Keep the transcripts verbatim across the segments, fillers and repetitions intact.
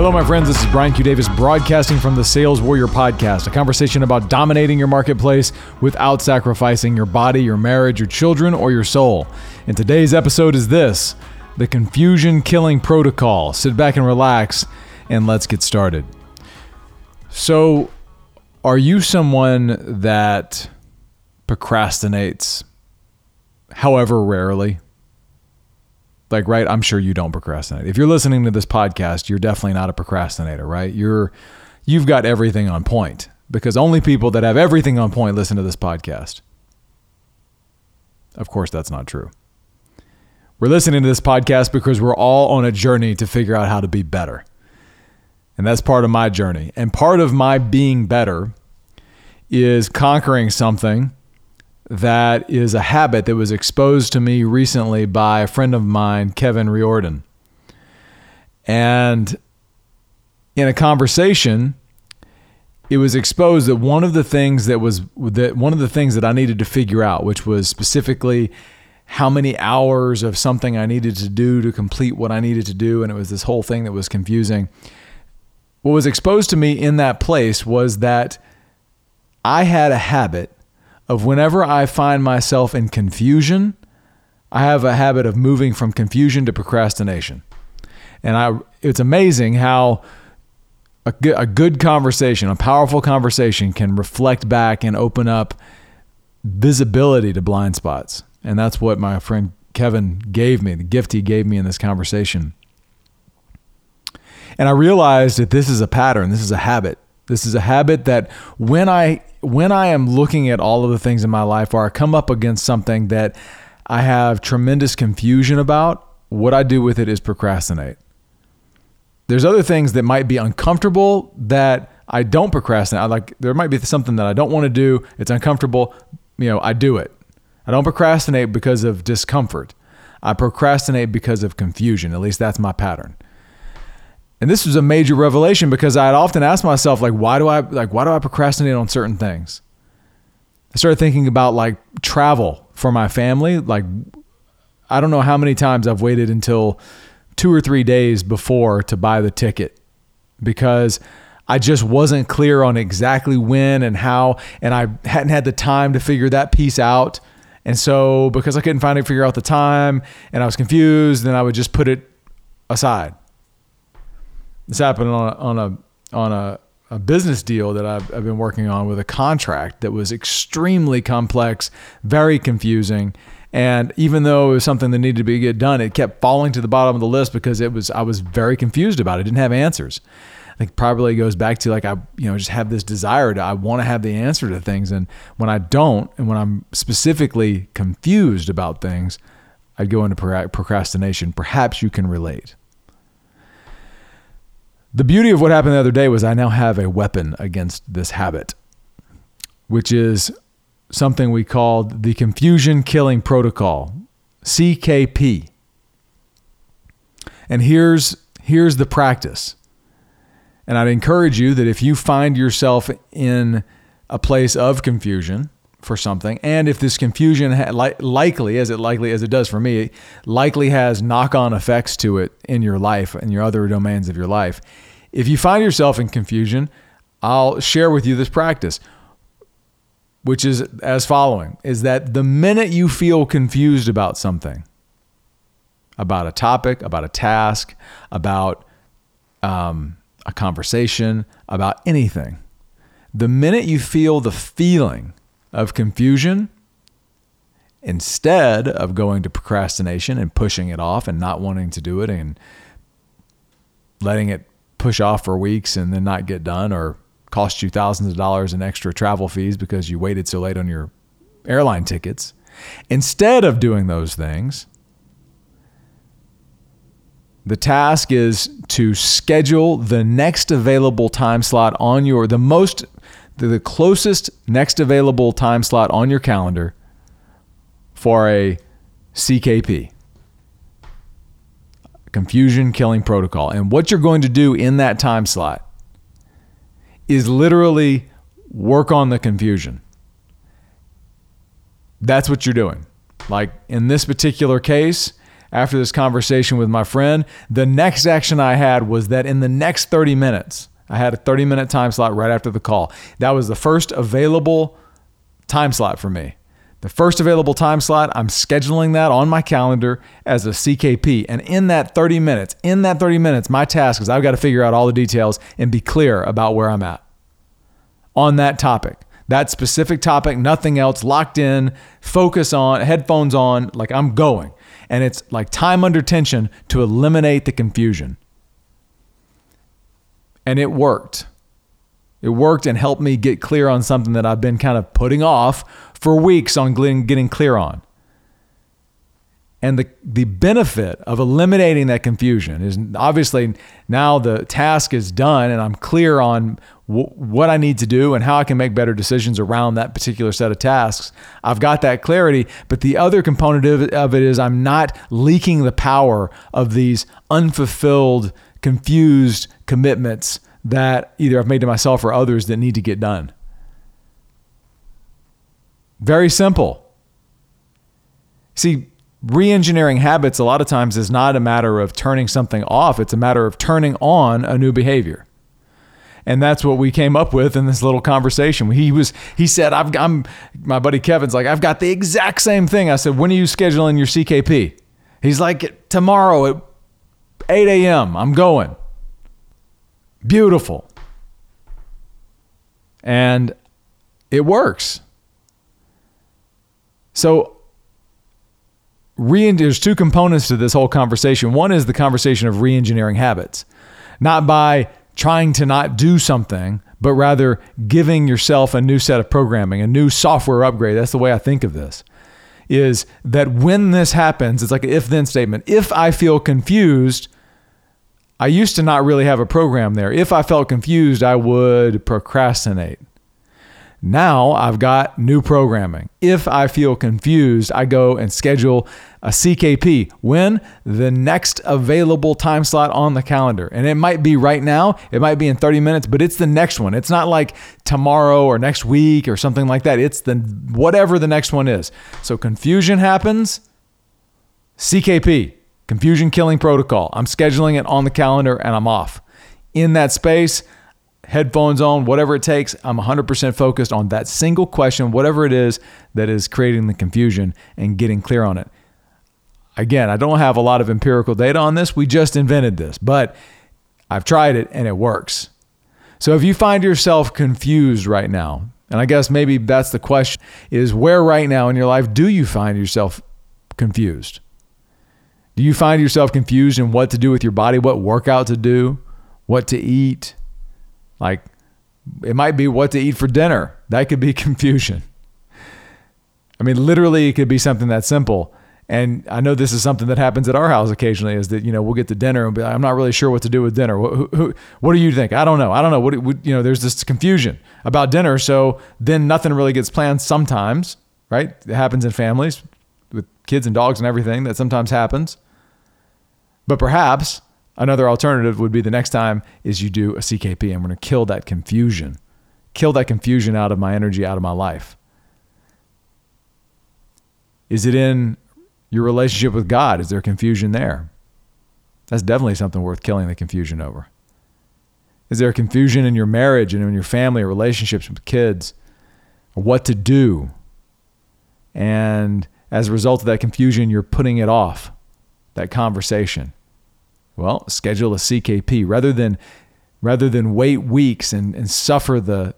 Hello, my friends. This is Brian Q. Davis broadcasting from the Sales Warrior podcast, a conversation about dominating your marketplace without sacrificing your body, your marriage, your children, or your soul. And today's episode is this, the Confusion Killing Protocol. Sit back and relax, and let's get started. So, are you someone that procrastinates, however rarely? Like, right, I'm sure you don't procrastinate. If you're listening to this podcast, you're definitely not a procrastinator, right? You're, you've got everything on point because only people that have everything on point listen to this podcast. Of course, that's not true. We're listening to this podcast because we're all on a journey to figure out how to be better. And that's part of my journey. And part of my being better is conquering something that is a habit that was exposed to me recently by a friend of mine, Kevin Riordan. And in a conversation, it was exposed that one of the things that was that one of the things that I needed to figure out, which was specifically how many hours of something I needed to do to complete what I needed to do, and it was this whole thing that was confusing. What was exposed to me in that place was that I had a habit of whenever I find myself in confusion, I have a habit of moving from confusion to procrastination. And I, it's amazing how a good, a good conversation, a powerful conversation can reflect back and open up visibility to blind spots. And that's what my friend Kevin gave me, the gift he gave me in this conversation. And I realized that this is a pattern, this is a habit. This is a habit that when I when I am looking at all of the things in my life or I come up against something that I have tremendous confusion about, what I do with it is procrastinate. There's other things that might be uncomfortable that I don't procrastinate. I like there might be something that I don't want to do. It's uncomfortable. You know, I do it. I don't procrastinate because of discomfort. I procrastinate because of confusion. At least that's my pattern. And this was a major revelation because I had often asked myself, like, why do I like why do I procrastinate on certain things? I started thinking about like travel for my family. Like, I don't know how many times I've waited until two or three days before to buy the ticket because I just wasn't clear on exactly when and how, and I hadn't had the time to figure that piece out. And so because I couldn't finally figure out the time and I was confused, then I would just put it aside. This happened on a, on a on a, a business deal that I've, I've been working on with a contract that was extremely complex, very confusing, and even though it was something that needed to be get done, it kept falling to the bottom of the list because it was I was very confused about it. I didn't have answers. I think probably goes back to like I you know just have this desire to I want to have the answer to things, and when I don't, and when I'm specifically confused about things, I go into procrastination. Perhaps you can relate. The beauty of what happened the other day was I now have a weapon against this habit, which is something we called the Confusion Killing Protocol, C K P. And here's here's the practice. And I'd encourage you that if you find yourself in a place of confusion for something, and if this confusion ha- li- likely, as it likely as it does for me, likely has knock-on effects to it in your life and your other domains of your life. If you find yourself in confusion, I'll share with you this practice, which is as following, is that the minute you feel confused about something, about a topic, about a task, about um, a conversation, about anything, the minute you feel the feeling of confusion, instead of going to procrastination and pushing it off and not wanting to do it and letting it push off for weeks and then not get done or cost you thousands of dollars in extra travel fees because you waited so late on your airline tickets. Instead of doing those things, the task is to schedule the next available time slot on your, the most the closest next available time slot on your calendar for a C K P, Confusion Killing Protocol. And what you're going to do in that time slot is literally work on the confusion. That's what you're doing. Like in this particular case, after this conversation with my friend, the next action I had was that in the next thirty minutes, I had a thirty minute time slot right after the call. That was the first available time slot for me. The first available time slot, I'm scheduling that on my calendar as a C K P. And in that thirty minutes, in that thirty minutes, my task is I've got to figure out all the details and be clear about where I'm at on that topic, that specific topic, nothing else, locked in, focus on, headphones on, like I'm going. And it's like time under tension to eliminate the confusion. And it worked. It worked and helped me get clear on something that I've been kind of putting off for weeks on getting clear on. And the, the benefit of eliminating that confusion is obviously now the task is done and I'm clear on w- what I need to do and how I can make better decisions around that particular set of tasks. I've got that clarity, but the other component of it, of it is I'm not leaking the power of these unfulfilled, confused commitments that either I've made to myself or others that need to get done. Very simple. See, re-engineering habits a lot of times is not a matter of turning something off. It's a matter of turning on a new behavior. And that's what we came up with in this little conversation. He was, he said, I've, I'm, my buddy Kevin's like, I've got the exact same thing. I said, when are you scheduling your C K P? He's like, tomorrow at eight a.m. I'm going. Beautiful. And it works. So re- there's two components to this whole conversation. One is the conversation of re-engineering habits, not by trying to not do something, but rather giving yourself a new set of programming, a new software upgrade. That's the way I think of this, is that when this happens, it's like an if-then statement. If I feel confused, I used to not really have a program there. If I felt confused, I would procrastinate. Now I've got new programming. If I feel confused, I go and schedule a C K P. When? The next available time slot on the calendar. And it might be right now, it might be in thirty minutes, but it's the next one. It's not like tomorrow or next week or something like that. It's the whatever the next one is. So confusion happens, C K P, Confusion Killing Protocol. I'm scheduling it on the calendar and I'm off. In that space, headphones on, whatever it takes, I'm one hundred percent focused on that single question, whatever it is that is creating the confusion and getting clear on it. Again, I don't have a lot of empirical data on this. We just invented this, but I've tried it and it works. So if you find yourself confused right now, and I guess maybe that's the question, is where right now in your life do you find yourself confused? Do you find yourself confused in what to do with your body, what workout to do, what to eat? Like, it might be what to eat for dinner. That could be confusion. I mean, literally, it could be something that simple. And I know this is something that happens at our house occasionally, is that, you know, we'll get to dinner and be like, I'm not really sure what to do with dinner. Who, who, what do you think? I don't know. I don't know. What, what, you know, there's this confusion about dinner. So then nothing really gets planned sometimes, right? It happens in families with kids and dogs and everything. That sometimes happens. But perhaps another alternative would be the next time is you do a C K P. I'm going to kill that confusion, kill that confusion out of my energy, out of my life. Is it in your relationship with God? Is there confusion there? That's definitely something worth killing the confusion over. Is there confusion in your marriage and in your family or relationships with kids, what to do? And as a result of that confusion, you're putting it off, that conversation. Well, schedule a C K P rather than rather than wait weeks and, and suffer the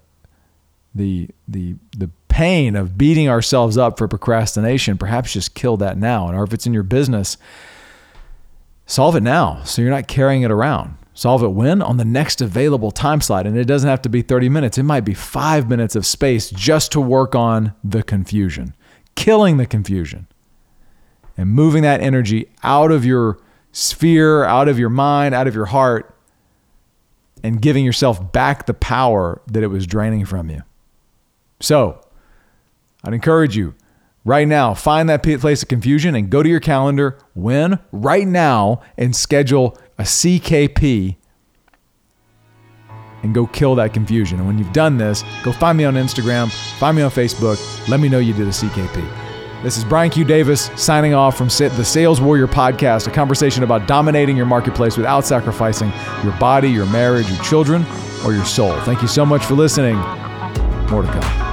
the the the pain of beating ourselves up for procrastination. Perhaps just kill that now. And or if it's in your business, solve it now so you're not carrying it around. Solve it when? On the next available time slot. And it doesn't have to be thirty minutes. It might be five minutes of space just to work on the confusion, killing the confusion and moving that energy out of your sphere, out of your mind, out of your heart, and giving yourself back the power that it was draining from you. So I'd encourage you right now, find that place of confusion and go to your calendar when right now and schedule a C K P and go kill that confusion. And when you've done this, go find me on Instagram, find me on Facebook, let me know you did a C K P. This is Brian Q. Davis signing off from the Sales Warrior podcast, a conversation about dominating your marketplace without sacrificing your body, your marriage, your children, or your soul. Thank you so much for listening. More to come.